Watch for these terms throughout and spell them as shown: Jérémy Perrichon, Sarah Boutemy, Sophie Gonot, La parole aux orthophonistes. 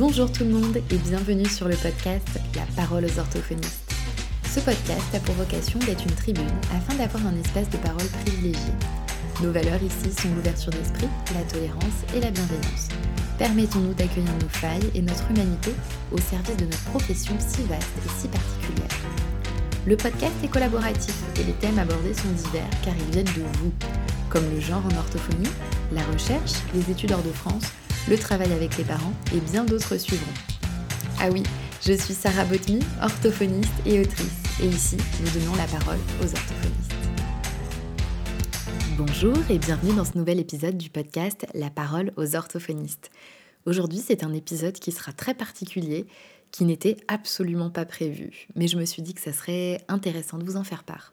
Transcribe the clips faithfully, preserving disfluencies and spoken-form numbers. Bonjour tout le monde et bienvenue sur le podcast La parole aux orthophonistes. Ce podcast a pour vocation d'être une tribune afin d'avoir un espace de parole privilégié. Nos valeurs ici sont l'ouverture d'esprit, la tolérance et la bienveillance. Permettons-nous d'accueillir nos failles et notre humanité au service de notre profession si vaste et si particulière. Le podcast est collaboratif et les thèmes abordés sont divers car ils viennent de vous, comme le genre en orthophonie, la recherche, les études hors de France, le travail avec les parents et bien d'autres suivront. Ah oui, je suis Sarah Boutemy, orthophoniste et autrice, et ici, nous donnons la parole aux orthophonistes. Bonjour et bienvenue dans ce nouvel épisode du podcast La parole aux orthophonistes. Aujourd'hui, c'est un épisode qui sera très particulier, qui n'était absolument pas prévu, mais je me suis dit que ça serait intéressant de vous en faire part.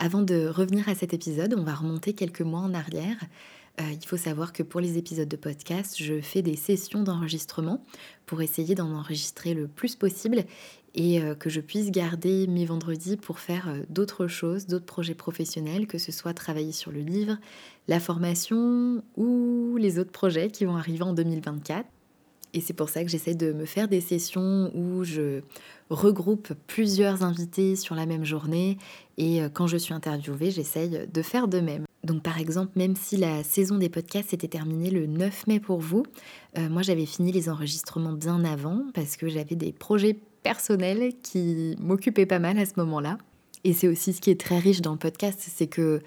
Avant de revenir à cet épisode, on va remonter quelques mois en arrière. Euh, il faut savoir que pour les épisodes de podcast, je fais des sessions d'enregistrement pour essayer d'en enregistrer le plus possible et euh, que je puisse garder mes vendredis pour faire euh, d'autres choses, d'autres projets professionnels, que ce soit travailler sur le livre, la formation ou les autres projets qui vont arriver en deux mille vingt-quatre. Et c'est pour ça que j'essaie de me faire des sessions où je regroupe plusieurs invités sur la même journée et quand je suis interviewée, j'essaye de faire de même. Donc par exemple, même si la saison des podcasts s'était terminée le neuf mai pour vous, euh, moi j'avais fini les enregistrements bien avant parce que j'avais des projets personnels qui m'occupaient pas mal à ce moment-là. Et c'est aussi ce qui est très riche dans le podcast, c'est que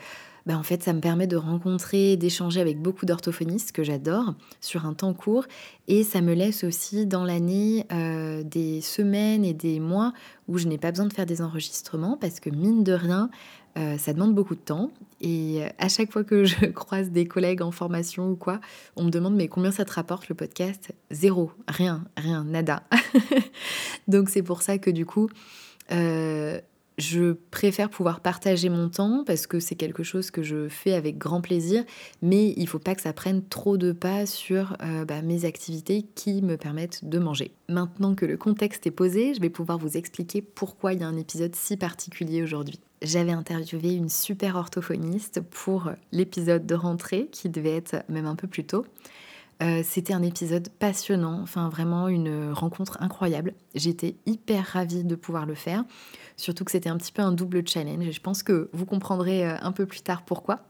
bah en fait, ça me permet de rencontrer, d'échanger avec beaucoup d'orthophonistes que j'adore sur un temps court. Et ça me laisse aussi dans l'année euh, des semaines et des mois où je n'ai pas besoin de faire des enregistrements parce que mine de rien, euh, ça demande beaucoup de temps. Et à chaque fois que je croise des collègues en formation ou quoi, on me demande mais combien ça te rapporte le podcast ? Zéro, rien, rien, nada. Donc c'est pour ça que du coup... Euh, Je préfère pouvoir partager mon temps parce que c'est quelque chose que je fais avec grand plaisir, mais il ne faut pas que ça prenne trop de pas sur euh, bah, mes activités qui me permettent de manger. Maintenant que le contexte est posé, je vais pouvoir vous expliquer pourquoi il y a un épisode si particulier aujourd'hui. J'avais interviewé une super orthophoniste pour l'épisode de rentrée qui devait être même un peu plus tôt. Euh, c'était un épisode passionnant, enfin vraiment une rencontre incroyable. J'étais hyper ravie de pouvoir le faire, surtout que c'était un petit peu un double challenge et je pense que vous comprendrez un peu plus tard pourquoi.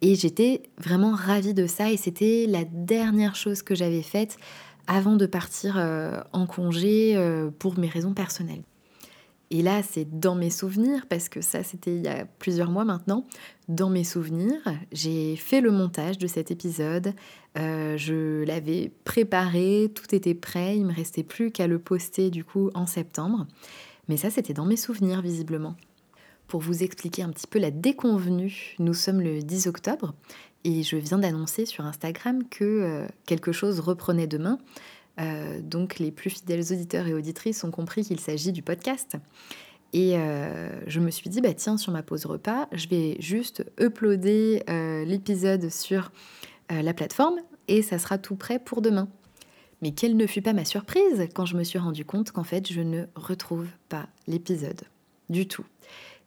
Et j'étais vraiment ravie de ça et c'était la dernière chose que j'avais faite avant de partir euh, en congé euh, pour mes raisons personnelles. Et là, c'est dans mes souvenirs, parce que ça, c'était il y a plusieurs mois maintenant. Dans mes souvenirs, j'ai fait le montage de cet épisode. Euh, je l'avais préparé, tout était prêt. Il ne me restait plus qu'à le poster, du coup, en septembre. Mais ça, c'était dans mes souvenirs, visiblement. Pour vous expliquer un petit peu la déconvenue, nous sommes le dix octobre. Et je viens d'annoncer sur Instagram que euh, quelque chose reprenait demain. Euh, donc les plus fidèles auditeurs et auditrices ont compris qu'il s'agit du podcast. Et euh, je me suis dit, bah tiens, sur ma pause repas, je vais juste uploader euh, l'épisode sur euh, la plateforme et ça sera tout prêt pour demain. Mais quelle ne fut pas ma surprise quand je me suis rendu compte qu'en fait, je ne retrouve pas l'épisode du tout.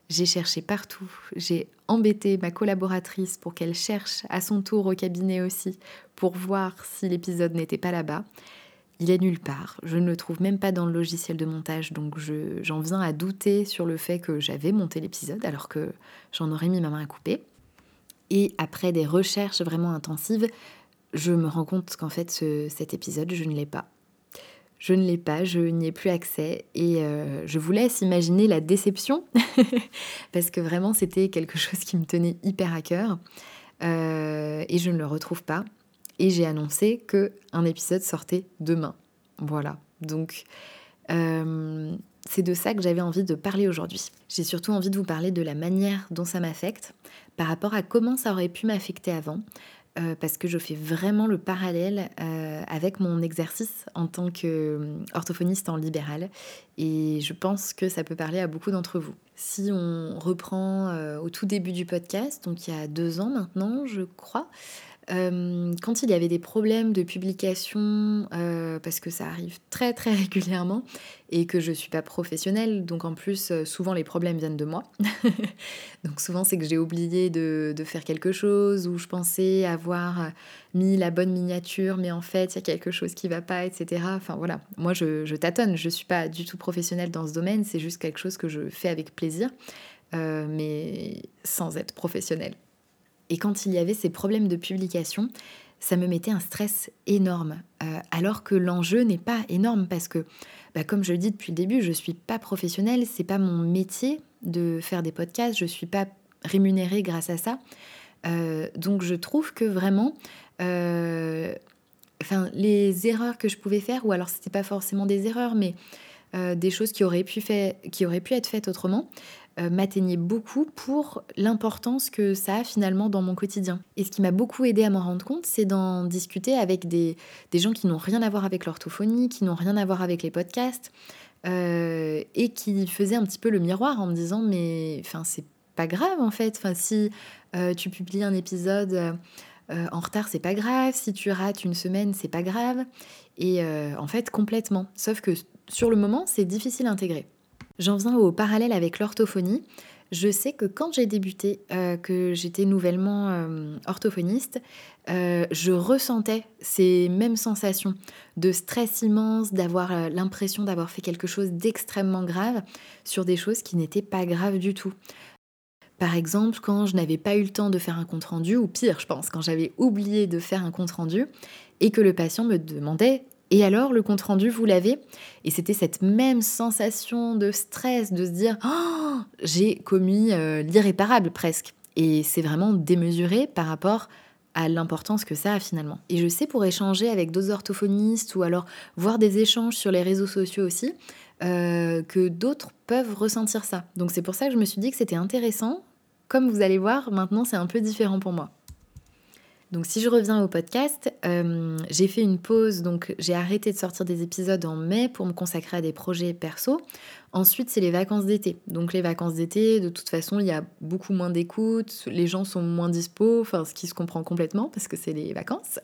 J'ai cherché partout, j'ai embêté ma collaboratrice pour qu'elle cherche à son tour au cabinet aussi pour voir si l'épisode n'était pas là-bas. Il est nulle part, je ne le trouve même pas dans le logiciel de montage, donc je, j'en viens à douter sur le fait que j'avais monté l'épisode alors que j'en aurais mis ma main à couper. Et après des recherches vraiment intensives, je me rends compte qu'en fait ce, cet épisode, je ne l'ai pas. Je ne l'ai pas, je n'y ai plus accès et euh, je vous laisse imaginer la déception parce que vraiment c'était quelque chose qui me tenait hyper à cœur euh, et je ne le retrouve pas. Et j'ai annoncé qu'un épisode sortait demain. Voilà, donc euh, c'est de ça que j'avais envie de parler aujourd'hui. J'ai surtout envie de vous parler de la manière dont ça m'affecte, par rapport à comment ça aurait pu m'affecter avant, euh, parce que je fais vraiment le parallèle euh, avec mon exercice en tant qu'orthophoniste en libéral, et je pense que ça peut parler à beaucoup d'entre vous. Si on reprend euh, au tout début du podcast, donc il y a deux ans maintenant, je crois, Euh, quand il y avait des problèmes de publication, euh, parce que ça arrive très très régulièrement et que je ne suis pas professionnelle, donc en plus euh, souvent les problèmes viennent de moi. Donc souvent c'est que j'ai oublié de, de faire quelque chose, ou je pensais avoir mis la bonne miniature mais en fait il y a quelque chose qui ne va pas, et cetera. Enfin voilà, moi je, je tâtonne, je ne suis pas du tout professionnelle dans ce domaine, c'est juste quelque chose que je fais avec plaisir, euh, mais sans être professionnelle. Et quand il y avait ces problèmes de publication, ça me mettait un stress énorme, euh, alors que l'enjeu n'est pas énorme parce que, bah, comme je le dis depuis le début, je ne suis pas professionnelle, c'est pas mon métier de faire des podcasts, je ne suis pas rémunérée grâce à ça. Euh, donc je trouve que vraiment, euh, enfin, les erreurs que je pouvais faire, ou alors ce n'était pas forcément des erreurs, mais euh, des choses qui auraient pu, fait, qui auraient pu être faites autrement, m'atteignait beaucoup pour l'importance que ça a finalement dans mon quotidien. Et ce qui m'a beaucoup aidée à m'en rendre compte, c'est d'en discuter avec des, des gens qui n'ont rien à voir avec l'orthophonie, qui n'ont rien à voir avec les podcasts, euh, et qui faisaient un petit peu le miroir en me disant « mais enfin, c'est pas grave en fait, enfin, si euh, tu publies un épisode euh, euh, en retard, c'est pas grave, si tu rates une semaine, c'est pas grave ». Et euh, en fait, complètement. Sauf que sur le moment, c'est difficile à intégrer. J'en viens au parallèle avec l'orthophonie. Je sais que quand j'ai débuté, euh, que j'étais nouvellement euh, orthophoniste, euh, je ressentais ces mêmes sensations de stress immense, d'avoir euh, l'impression d'avoir fait quelque chose d'extrêmement grave sur des choses qui n'étaient pas graves du tout. Par exemple, quand je n'avais pas eu le temps de faire un compte-rendu, ou pire, je pense, quand j'avais oublié de faire un compte-rendu et que le patient me demandait... Et alors, le compte-rendu, vous l'avez ? Et c'était cette même sensation de stress, de se dire « Oh, j'ai commis euh, l'irréparable presque ». Et c'est vraiment démesuré par rapport à l'importance que ça a finalement. Et je sais, pour échanger avec d'autres orthophonistes ou alors voir des échanges sur les réseaux sociaux aussi, euh, que d'autres peuvent ressentir ça. Donc c'est pour ça que je me suis dit que c'était intéressant. Comme vous allez voir, maintenant c'est un peu différent pour moi. Donc si je reviens au podcast, euh, j'ai fait une pause, donc j'ai arrêté de sortir des épisodes en mai pour me consacrer à des projets perso. Ensuite, c'est les vacances d'été. Donc les vacances d'été, de toute façon, il y a beaucoup moins d'écoute, les gens sont moins dispo, enfin ce qui se comprend complètement parce que c'est les vacances.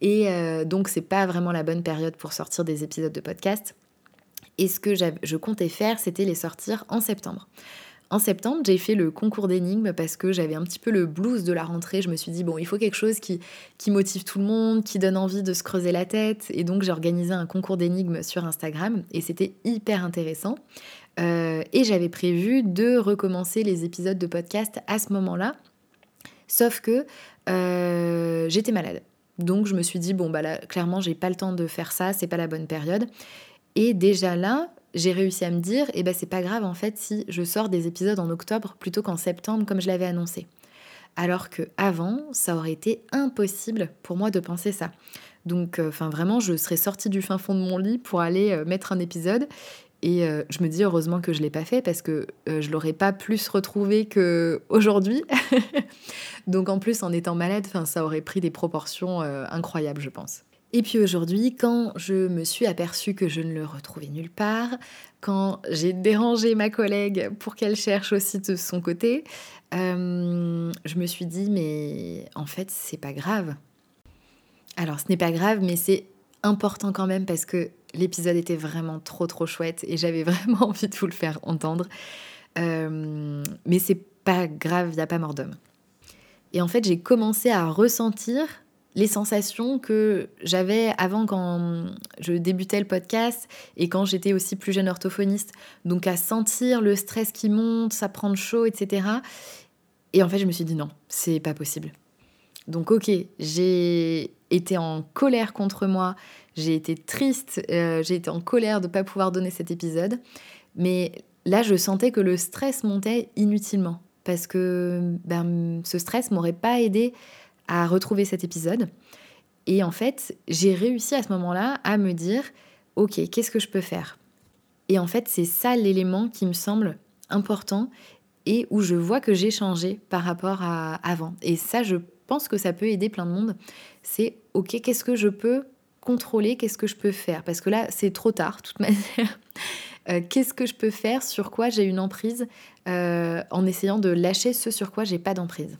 Et euh, donc c'est pas vraiment la bonne période pour sortir des épisodes de podcast. Et ce que je comptais faire, c'était les sortir en septembre. En septembre, j'ai fait le concours d'énigmes parce que j'avais un petit peu le blues de la rentrée. Je me suis dit, bon, il faut quelque chose qui, qui motive tout le monde, qui donne envie de se creuser la tête. Et donc, j'ai organisé un concours d'énigmes sur Instagram et c'était hyper intéressant. Euh, et j'avais prévu de recommencer les épisodes de podcast à ce moment-là. Sauf que euh, j'étais malade. Donc, je me suis dit, bon, bah là, clairement, j'ai pas le temps de faire ça, c'est pas la bonne période. Et déjà là... j'ai réussi à me dire, eh ben c'est pas grave en fait si je sors des épisodes en octobre plutôt qu'en septembre comme je l'avais annoncé. Alors qu'avant, ça aurait été impossible pour moi de penser ça. Donc euh, vraiment, je serais sortie du fin fond de mon lit pour aller euh, mettre un épisode. Et euh, je me dis heureusement que je ne l'ai pas fait parce que euh, je ne l'aurais pas plus retrouvé qu'aujourd'hui. Donc en plus, en étant malade, ça aurait pris des proportions euh, incroyables, je pense. Et puis aujourd'hui, quand je me suis aperçue que je ne le retrouvais nulle part, quand j'ai dérangé ma collègue pour qu'elle cherche aussi de son côté, euh, je me suis dit, mais en fait, c'est pas grave. Alors, ce n'est pas grave, mais c'est important quand même parce que l'épisode était vraiment trop, trop chouette et j'avais vraiment envie de vous le faire entendre. Euh, mais c'est pas grave, il n'y a pas mort d'homme. Et en fait, j'ai commencé à ressentir les sensations que j'avais avant quand je débutais le podcast et quand j'étais aussi plus jeune orthophoniste. Donc à sentir le stress qui monte, ça prend chaud, et cetera. Et en fait, je me suis dit non, c'est pas possible. Donc ok, j'ai été en colère contre moi, j'ai été triste, euh, j'ai été en colère de ne pas pouvoir donner cet épisode. Mais là, je sentais que le stress montait inutilement parce que ben, ce stress m'aurait pas aidée à retrouver cet épisode. Et en fait, j'ai réussi à ce moment-là à me dire « Ok, qu'est-ce que je peux faire ?» Et en fait, c'est ça l'élément qui me semble important et où je vois que j'ai changé par rapport à avant. Et ça, je pense que ça peut aider plein de monde. C'est « Ok, qu'est-ce que je peux contrôler ? Qu'est-ce que je peux faire ?» Parce que là, c'est trop tard, de toute manière. Euh, qu'est-ce que je peux faire ? Sur quoi j'ai une emprise euh, en essayant de lâcher ce sur quoi j'ai pas d'emprise.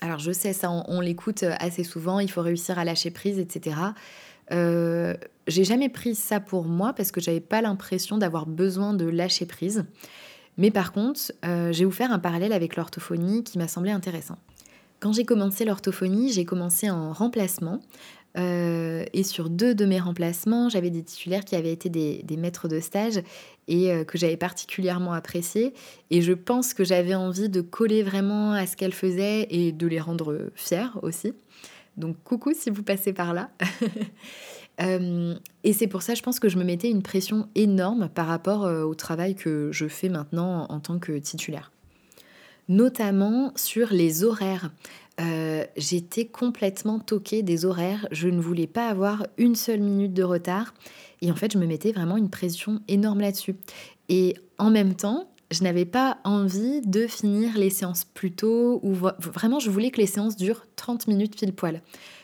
Alors je sais, ça on, on l'écoute assez souvent, il faut réussir à lâcher prise, et cetera. Euh, j'ai jamais pris ça pour moi parce que j'avais pas l'impression d'avoir besoin de lâcher prise. Mais par contre, euh, j'ai ouvert un parallèle avec l'orthophonie qui m'a semblé intéressant. Quand j'ai commencé l'orthophonie, j'ai commencé en remplacement. Euh, et sur deux de mes remplacements, j'avais des titulaires qui avaient été des, des maîtres de stage et euh, que j'avais particulièrement appréciés. Et je pense que j'avais envie de coller vraiment à ce qu'elles faisaient et de les rendre fiers aussi. Donc coucou si vous passez par là. euh, et c'est pour ça, je pense que je me mettais une pression énorme par rapport euh, au travail que je fais maintenant en tant que titulaire. Notamment sur les horaires. Euh, j'étais complètement toquée des horaires, je ne voulais pas avoir une seule minute de retard et en fait je me mettais vraiment une pression énorme là-dessus. Et en même temps, je n'avais pas envie de finir les séances plus tôt, ou vo- vraiment je voulais que les séances durent trente minutes pile poil.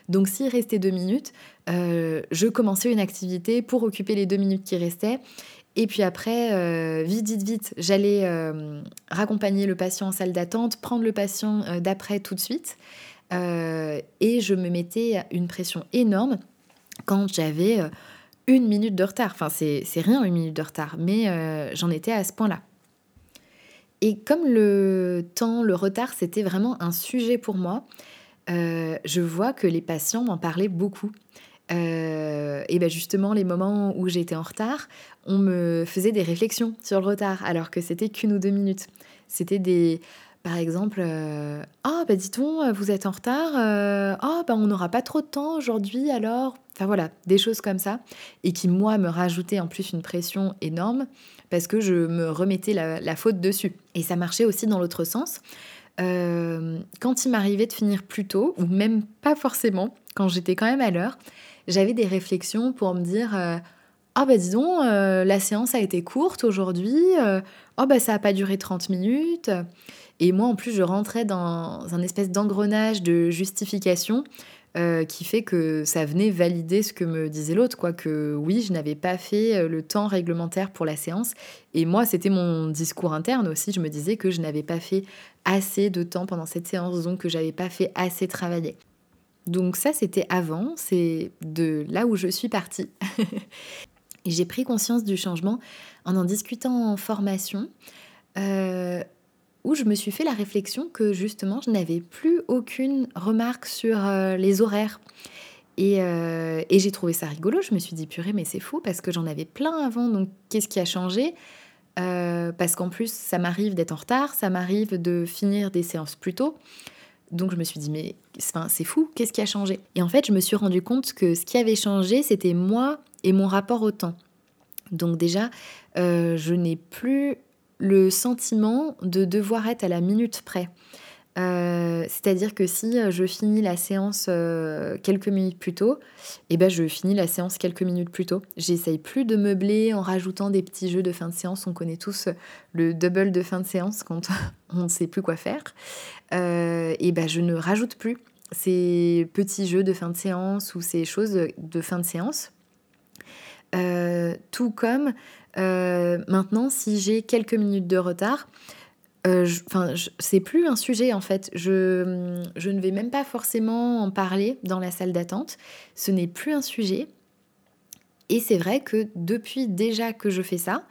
Donc s'il restait deux minutes, euh, je commençais une activité pour occuper les deux minutes qui restaient. Et puis après, euh, vite, vite, vite, j'allais euh, raccompagner le patient en salle d'attente, prendre le patient euh, d'après tout de suite. Euh, et je me mettais une pression énorme quand j'avais euh, une minute de retard. Enfin, c'est, c'est rien une minute de retard, mais euh, j'en étais à ce point-là. Et comme le temps, le retard, c'était vraiment un sujet pour moi, euh, je vois que les patients m'en parlaient beaucoup. Euh, et ben justement les moments où j'étais en retard, on me faisait des réflexions sur le retard alors que c'était qu'une ou deux minutes. C'était des, par exemple, euh, oh ben dit-on vous êtes en retard, euh, oh ben on n'aura pas trop de temps aujourd'hui alors, enfin voilà, des choses comme ça et qui moi me rajoutaient en plus une pression énorme parce que je me remettais la, la faute dessus. Et ça marchait aussi dans l'autre sens. Euh, quand il m'arrivait de finir plus tôt ou même pas forcément, quand j'étais quand même à l'heure, j'avais des réflexions pour me dire euh, « Ah bah dis donc, euh, la séance a été courte aujourd'hui, euh, oh bah ça n'a pas duré trente minutes. » Et moi, en plus, je rentrais dans un espèce d'engrenage de justification euh, qui fait que ça venait valider ce que me disait l'autre, quoi, que oui, je n'avais pas fait le temps réglementaire pour la séance. Et moi, c'était mon discours interne aussi. Je me disais que je n'avais pas fait assez de temps pendant cette séance, donc que je n'avais pas fait assez travailler. Donc ça, c'était avant, c'est de là où je suis partie. Et j'ai pris conscience du changement en en discutant en formation, euh, où je me suis fait la réflexion que justement, je n'avais plus aucune remarque sur euh, les horaires. Et, euh, et j'ai trouvé ça rigolo, je me suis dit, purée, mais c'est fou, parce que j'en avais plein avant, donc qu'est-ce qui a changé ? euh, Parce qu'en plus, ça m'arrive d'être en retard, ça m'arrive de finir des séances plus tôt. Donc je me suis dit, mais enfin, c'est fou, qu'est-ce qui a changé ? Et en fait, je me suis rendu compte que ce qui avait changé, c'était moi et mon rapport au temps. Donc déjà, euh, je n'ai plus le sentiment de devoir être à la minute près. Euh, c'est-à-dire que si je finis la séance euh, quelques minutes plus tôt, eh ben je finis la séance quelques minutes plus tôt. J'essaye plus de meubler en rajoutant des petits jeux de fin de séance. On connaît tous le double de fin de séance quand on ne sait plus quoi faire. Euh, eh ben je ne rajoute plus ces petits jeux de fin de séance ou ces choses de fin de séance. Euh, tout comme euh, maintenant, si j'ai quelques minutes de retard, Euh, je, enfin, je, c'est plus un sujet en fait, je, je ne vais même pas forcément en parler dans la salle d'attente, ce n'est plus un sujet et c'est vrai que depuis déjà que je fais ça,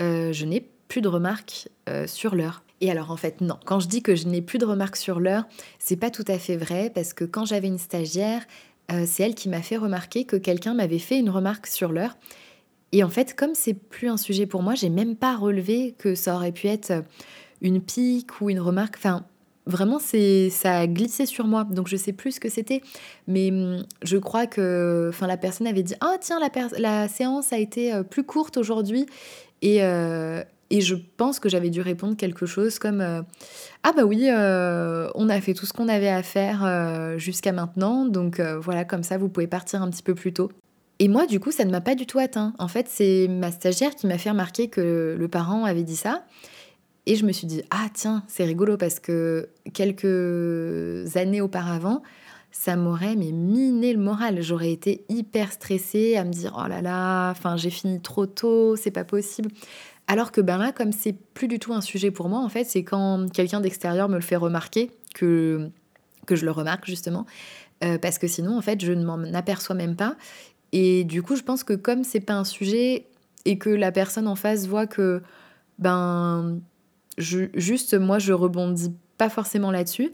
euh, je n'ai plus de remarques euh, sur l'heure. Et alors en fait non, quand je dis que je n'ai plus de remarques sur l'heure, c'est pas tout à fait vrai parce que quand j'avais une stagiaire, euh, c'est elle qui m'a fait remarquer que quelqu'un m'avait fait une remarque sur l'heure. Et en fait comme c'est plus un sujet pour moi, j'ai même pas relevé que ça aurait pu être... Euh, une pique ou une remarque, enfin vraiment c'est, ça a glissé sur moi donc je sais plus ce que c'était mais je crois que enfin, la personne avait dit « Ah oh, tiens la, per- la séance a été plus courte aujourd'hui » et, euh, et je pense que j'avais dû répondre quelque chose comme euh, « Ah bah oui euh, on a fait tout ce qu'on avait à faire euh, jusqu'à maintenant donc euh, voilà comme ça vous pouvez partir un petit peu plus tôt ». Et moi, du coup, ça ne m'a pas du tout atteint. En fait, c'est ma stagiaire qui m'a fait remarquer que le parent avait dit ça. Et je me suis dit, ah tiens, c'est rigolo parce que quelques années auparavant, ça m'aurait mais miné le moral. J'aurais été hyper stressée à me dire, oh là là, enfin, j'ai fini trop tôt, c'est pas possible. Alors que ben là, comme c'est plus du tout un sujet pour moi, en fait, c'est quand quelqu'un d'extérieur me le fait remarquer que, que je le remarque justement, euh, parce que sinon en fait je ne m'en aperçois même pas. Et du coup je pense que comme c'est pas un sujet et que la personne en face voit que ben je, juste moi je rebondis pas forcément là-dessus,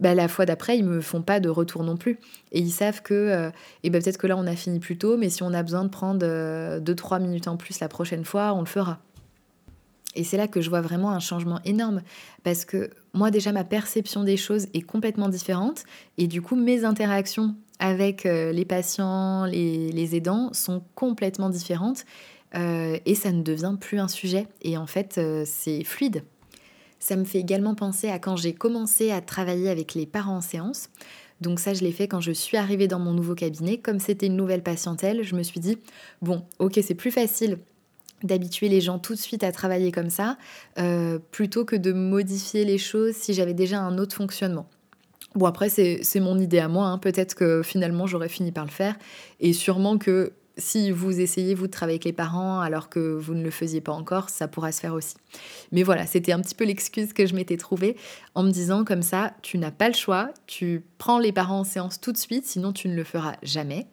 bah, la fois d'après, ils me font pas de retour non plus. Et ils savent que euh, et bah, peut-être que là, on a fini plus tôt, mais si on a besoin de prendre euh, deux trois minutes en plus la prochaine fois, on le fera. Et c'est là que je vois vraiment un changement énorme. Parce que moi, déjà, ma perception des choses est complètement différente. Et du coup, mes interactions avec euh, les patients, les, les aidants sont complètement différentes. Euh, et ça ne devient plus un sujet. Et en fait, euh, c'est fluide. Ça me fait également penser à quand j'ai commencé à travailler avec les parents en séance. Donc ça, je l'ai fait quand je suis arrivée dans mon nouveau cabinet. Comme c'était une nouvelle patientèle, je me suis dit, bon, ok, c'est plus facile d'habituer les gens tout de suite à travailler comme ça, euh, plutôt que de modifier les choses si j'avais déjà un autre fonctionnement. Bon, après, c'est, c'est mon idée à moi. Hein. Peut-être que finalement, j'aurais fini par le faire. Et sûrement que si vous essayez, vous, de travailler avec les parents alors que vous ne le faisiez pas encore, ça pourra se faire aussi. Mais voilà, c'était un petit peu l'excuse que je m'étais trouvée en me disant comme ça, tu n'as pas le choix, tu prends les parents en séance tout de suite, sinon tu ne le feras jamais.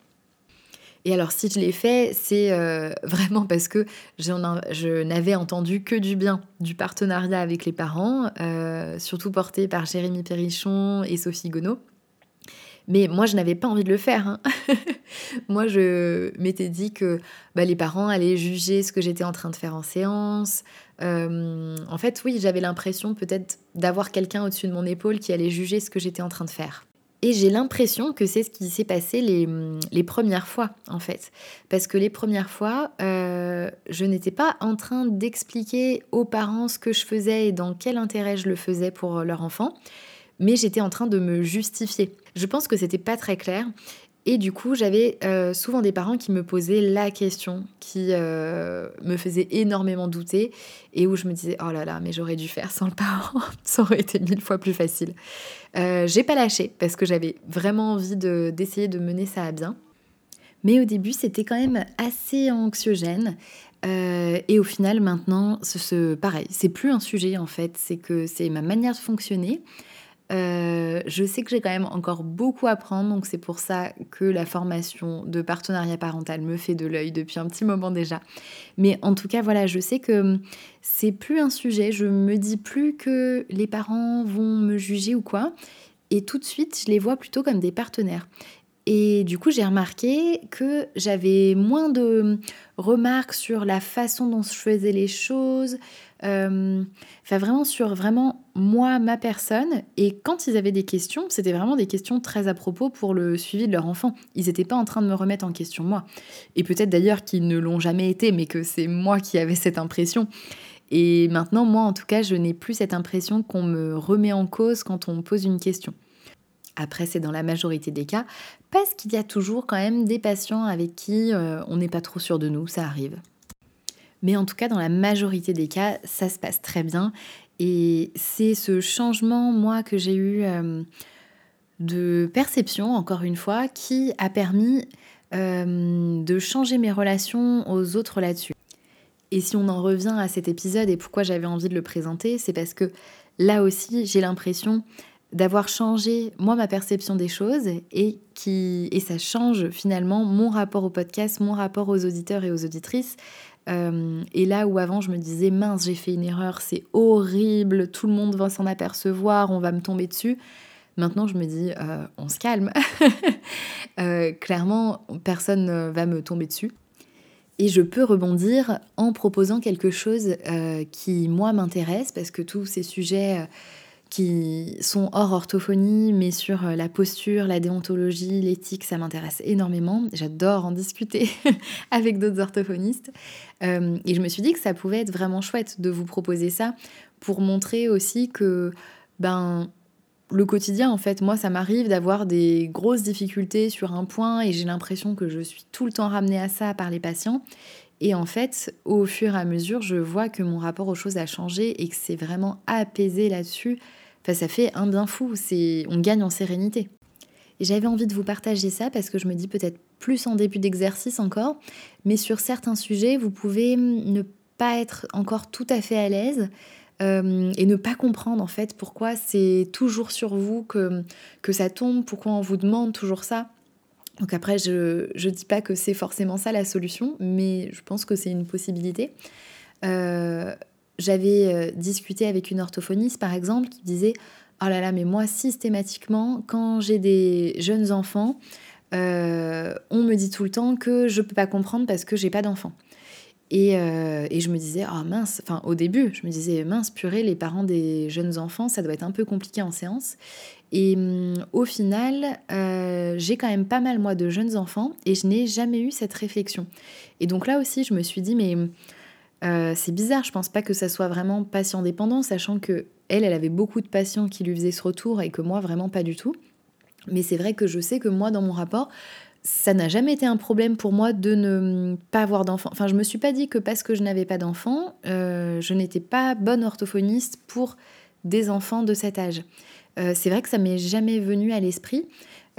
Et alors si je l'ai fait, c'est euh, vraiment parce que j'en, je n'avais entendu que du bien du partenariat avec les parents, euh, surtout porté par Jérémy Perrichon et Sophie Gonot. Mais moi, je n'avais pas envie de le faire. Hein. Moi, je m'étais dit que bah, les parents allaient juger ce que j'étais en train de faire en séance. Euh, en fait, oui, j'avais l'impression peut-être d'avoir quelqu'un au-dessus de mon épaule qui allait juger ce que j'étais en train de faire. Et j'ai l'impression que c'est ce qui s'est passé les, les premières fois, en fait. Parce que les premières fois, euh, je n'étais pas en train d'expliquer aux parents ce que je faisais et dans quel intérêt je le faisais pour leur enfant. Mais j'étais en train de me justifier. Je pense que c'était pas très clair. Et du coup, j'avais euh, souvent des parents qui me posaient la question, qui euh, me faisaient énormément douter, et où je me disais « Oh là là, mais j'aurais dû faire sans le parent, ça aurait été mille fois plus facile. Euh, » J'ai pas lâché, parce que j'avais vraiment envie de, d'essayer de mener ça à bien. Mais au début, c'était quand même assez anxiogène. Euh, et au final, maintenant, ce, ce, pareil, c'est plus un sujet en fait, c'est que c'est ma manière de fonctionner. Euh, je sais que j'ai quand même encore beaucoup à apprendre, donc c'est pour ça que la formation de partenariat parental me fait de l'œil depuis un petit moment déjà. Mais en tout cas, voilà, je sais que c'est plus un sujet, je me dis plus que les parents vont me juger ou quoi, et tout de suite, je les vois plutôt comme des partenaires. Et du coup, j'ai remarqué que j'avais moins de remarques sur la façon dont je faisais les choses, euh, enfin vraiment sur vraiment moi, ma personne. Et quand ils avaient des questions, c'était vraiment des questions très à propos pour le suivi de leur enfant. Ils n'étaient pas en train de me remettre en question, moi. Et peut-être d'ailleurs qu'ils ne l'ont jamais été, mais que c'est moi qui avais cette impression. Et maintenant, moi, en tout cas, je n'ai plus cette impression qu'on me remet en cause quand on me pose une question. Après, c'est dans la majorité des cas, parce qu'il y a toujours quand même des patients avec qui euh, on n'est pas trop sûr de nous, ça arrive. Mais en tout cas, dans la majorité des cas, ça se passe très bien. Et c'est ce changement, moi, que j'ai eu euh, de perception, encore une fois, qui a permis euh, de changer mes relations aux autres là-dessus. Et si on en revient à cet épisode et pourquoi j'avais envie de le présenter, c'est parce que là aussi, j'ai l'impression d'avoir changé, moi, ma perception des choses et, qui, et ça change finalement mon rapport au podcast, mon rapport aux auditeurs et aux auditrices. Euh, et là où avant, je me disais « mince, j'ai fait une erreur, c'est horrible, tout le monde va s'en apercevoir, on va me tomber dessus », maintenant, je me dis euh, « on se calme ». euh, Clairement, personne ne va me tomber dessus. Et je peux rebondir en proposant quelque chose euh, qui, moi, m'intéresse parce que tous ces sujets... Euh, qui sont hors orthophonie, mais sur la posture, la déontologie, l'éthique, ça m'intéresse énormément. J'adore en discuter avec d'autres orthophonistes. Euh, et je me suis dit que ça pouvait être vraiment chouette de vous proposer ça pour montrer aussi que ben, le quotidien, en fait, moi, ça m'arrive d'avoir des grosses difficultés sur un point et j'ai l'impression que je suis tout le temps ramenée à ça par les patients. Et en fait, au fur et à mesure, je vois que mon rapport aux choses a changé et que c'est vraiment apaisé là-dessus. Enfin, ça fait un bien fou, c'est... on gagne en sérénité. Et j'avais envie de vous partager ça parce que je me dis peut-être plus en début d'exercice encore, mais sur certains sujets, vous pouvez ne pas être encore tout à fait à l'aise. euh, et ne pas comprendre en fait pourquoi c'est toujours sur vous que, que ça tombe, pourquoi on vous demande toujours ça. Donc après, je je dis pas que c'est forcément ça la solution, mais je pense que c'est une possibilité. Euh, j'avais discuté avec une orthophoniste, par exemple, qui disait « Oh là là, mais moi, systématiquement, quand j'ai des jeunes enfants, euh, on me dit tout le temps que je peux pas comprendre parce que j'ai pas d'enfants. » Et, euh, et je me disais, oh mince, enfin au début, je me disais, mince, purée, les parents des jeunes enfants, ça doit être un peu compliqué en séance. Et hum, au final, euh, j'ai quand même pas mal, moi, de jeunes enfants et je n'ai jamais eu cette réflexion. Et donc là aussi, je me suis dit, mais euh, c'est bizarre, je pense pas que ça soit vraiment patient-dépendant, sachant que elle, elle avait beaucoup de patients qui lui faisaient ce retour et que moi, vraiment pas du tout. Mais c'est vrai que je sais que moi, dans mon rapport, ça n'a jamais été un problème pour moi de ne pas avoir d'enfant. Enfin, je me suis pas dit que parce que je n'avais pas d'enfant, euh, je n'étais pas bonne orthophoniste pour des enfants de cet âge. Euh, c'est vrai que ça m'est jamais venu à l'esprit.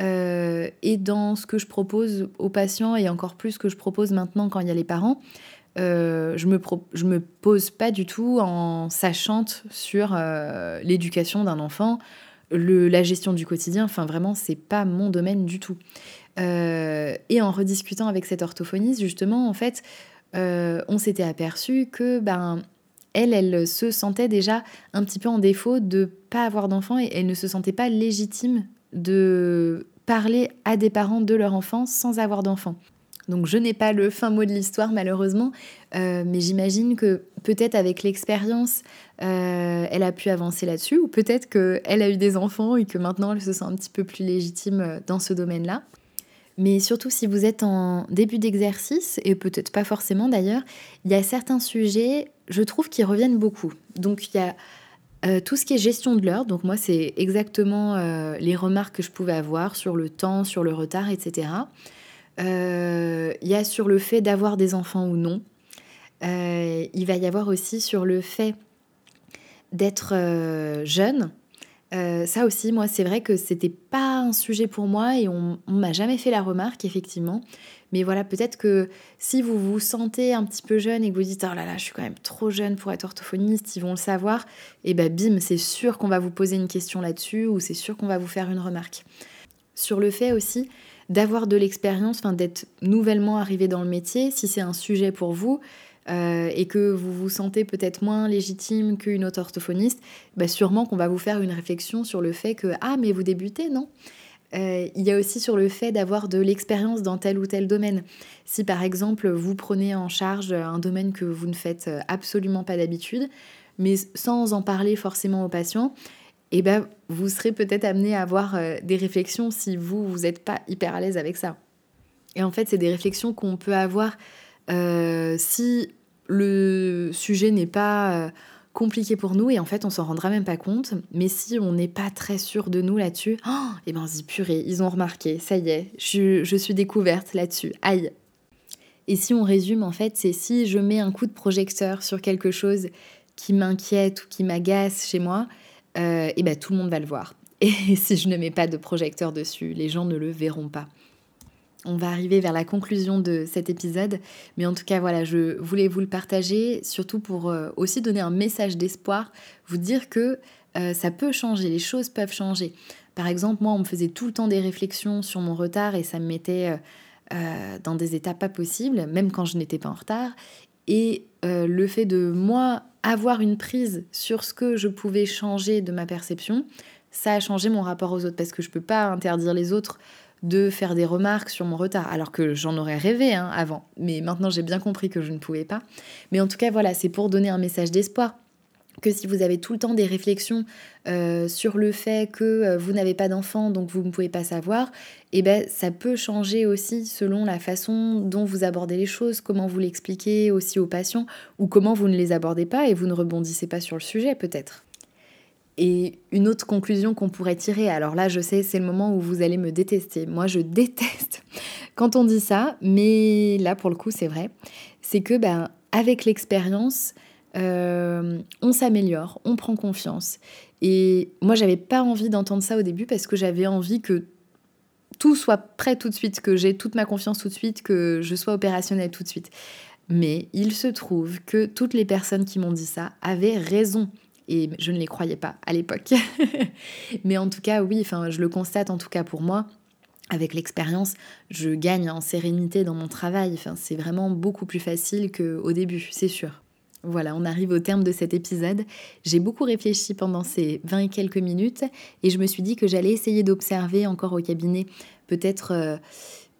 Euh, et dans ce que je propose aux patients, et encore plus ce que je propose maintenant quand il y a les parents, euh, je me pro- je me pose pas du tout en sachante sur euh, l'éducation d'un enfant, le, la gestion du quotidien. Enfin, vraiment, c'est pas mon domaine du tout. Euh, et en rediscutant avec cette orthophoniste, justement, en fait, euh, on s'était aperçu que, ben, elle, elle se sentait déjà un petit peu en défaut de pas avoir d'enfant et elle ne se sentait pas légitime de parler à des parents de leur enfant sans avoir d'enfant. Donc, je n'ai pas le fin mot de l'histoire, malheureusement, euh, mais j'imagine que peut-être avec l'expérience, euh, elle a pu avancer là-dessus, ou peut-être qu'elle a eu des enfants et que maintenant, elle se sent un petit peu plus légitime dans ce domaine-là. Mais surtout, si vous êtes en début d'exercice, et peut-être pas forcément d'ailleurs, il y a certains sujets, je trouve, qui reviennent beaucoup. Donc, il y a euh, tout ce qui est gestion de l'heure. Donc, moi, c'est exactement euh, les remarques que je pouvais avoir sur le temps, sur le retard, et cetera. Euh, il y a sur le fait d'avoir des enfants ou non. Euh, il va y avoir aussi sur le fait d'être euh, jeune. Euh, ça aussi, moi, c'est vrai que c'était pas un sujet pour moi et on, on m'a jamais fait la remarque, effectivement. Mais voilà, peut-être que si vous vous sentez un petit peu jeune et que vous dites « Oh là là, je suis quand même trop jeune pour être orthophoniste, ils vont le savoir », et ben bim, c'est sûr qu'on va vous poser une question là-dessus ou c'est sûr qu'on va vous faire une remarque. Sur le fait aussi d'avoir de l'expérience, enfin, d'être nouvellement arrivé dans le métier, si c'est un sujet pour vous, Euh, et que vous vous sentez peut-être moins légitime qu'une autre orthophoniste, bah sûrement qu'on va vous faire une réflexion sur le fait que « Ah, mais vous débutez, non ?» euh, Il y a aussi sur le fait d'avoir de l'expérience dans tel ou tel domaine. Si par exemple, vous prenez en charge un domaine que vous ne faites absolument pas d'habitude, mais sans en parler forcément aux patients, eh ben, vous serez peut-être amené à avoir des réflexions si vous, vous n'êtes pas hyper à l'aise avec ça. Et en fait, c'est des réflexions qu'on peut avoir Euh, si le sujet n'est pas euh, compliqué pour nous, et en fait on s'en rendra même pas compte, mais si on n'est pas très sûr de nous là-dessus, oh, et ben on se dit purée, ils ont remarqué, ça y est, je, je suis découverte là-dessus, aïe. Et si on résume, en fait, c'est si je mets un coup de projecteur sur quelque chose qui m'inquiète ou qui m'agace chez moi, euh, et ben tout le monde va le voir. Et si je ne mets pas de projecteur dessus, les gens ne le verront pas. On va arriver vers la conclusion de cet épisode, mais en tout cas, voilà, je voulais vous le partager, surtout pour euh, aussi donner un message d'espoir, vous dire que euh, ça peut changer, les choses peuvent changer. Par exemple, moi, on me faisait tout le temps des réflexions sur mon retard et ça me mettait euh, euh, dans des états pas possibles, même quand je n'étais pas en retard. Et euh, le fait de, moi, avoir une prise sur ce que je pouvais changer de ma perception, ça a changé mon rapport aux autres, parce que je peux pas interdire les autres de faire des remarques sur mon retard, alors que j'en aurais rêvé hein, avant, mais maintenant j'ai bien compris que je ne pouvais pas. Mais en tout cas, voilà, c'est pour donner un message d'espoir, que si vous avez tout le temps des réflexions euh, sur le fait que euh, vous n'avez pas d'enfant, donc vous ne pouvez pas savoir, eh ben, ça peut changer aussi selon la façon dont vous abordez les choses, comment vous l'expliquez aussi aux patients, ou comment vous ne les abordez pas et vous ne rebondissez pas sur le sujet peut-être. Et une autre conclusion qu'on pourrait tirer, alors là, je sais, c'est le moment où vous allez me détester. Moi, je déteste quand on dit ça, mais là, pour le coup, c'est vrai. C'est que, ben, avec l'expérience, euh, on s'améliore, on prend confiance. Et moi, j'avais pas envie d'entendre ça au début parce que j'avais envie que tout soit prêt tout de suite, que j'ai toute ma confiance tout de suite, que je sois opérationnelle tout de suite. Mais il se trouve que toutes les personnes qui m'ont dit ça avaient raison. et je ne les croyais pas à l'époque. Mais en tout cas, oui, enfin, je le constate en tout cas pour moi. Avec l'expérience, je gagne en sérénité dans mon travail. Enfin, c'est vraiment beaucoup plus facile qu'au début, c'est sûr. Voilà, on arrive au terme de cet épisode. J'ai beaucoup réfléchi pendant ces vingt et quelques minutes et je me suis dit que j'allais essayer d'observer encore au cabinet peut-être euh,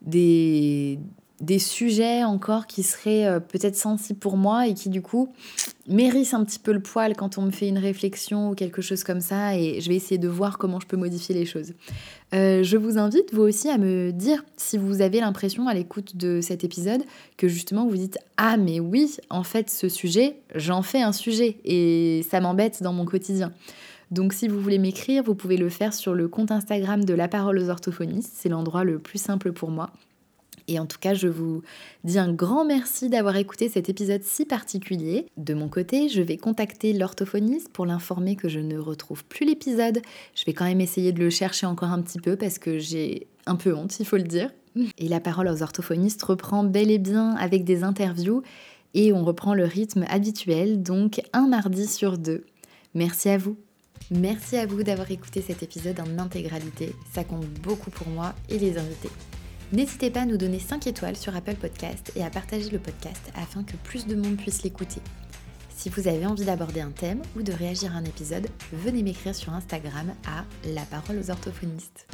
des... des sujets encore qui seraient peut-être sensibles pour moi et qui du coup mérissent un petit peu le poil quand on me fait une réflexion ou quelque chose comme ça, et je vais essayer de voir comment je peux modifier les choses. Euh, je vous invite vous aussi à me dire si vous avez l'impression à l'écoute de cet épisode que justement vous dites « Ah mais oui, en fait ce sujet, j'en fais un sujet et ça m'embête dans mon quotidien ». Donc si vous voulez m'écrire, vous pouvez le faire sur le compte Instagram de La Parole aux orthophonistes, c'est l'endroit le plus simple pour moi. Et en tout cas, je vous dis un grand merci d'avoir écouté cet épisode si particulier. De mon côté, je vais contacter l'orthophoniste pour l'informer que je ne retrouve plus l'épisode. Je vais quand même essayer de le chercher encore un petit peu parce que j'ai un peu honte, il faut le dire. Et La Parole aux orthophonistes reprend bel et bien avec des interviews et on reprend le rythme habituel, donc un mardi sur deux. Merci à vous. Merci à vous d'avoir écouté cet épisode en intégralité. Ça compte beaucoup pour moi et les invités. N'hésitez pas à nous donner cinq étoiles sur Apple Podcast et à partager le podcast afin que plus de monde puisse l'écouter. Si vous avez envie d'aborder un thème ou de réagir à un épisode, venez m'écrire sur Instagram à La Parole aux orthophonistes.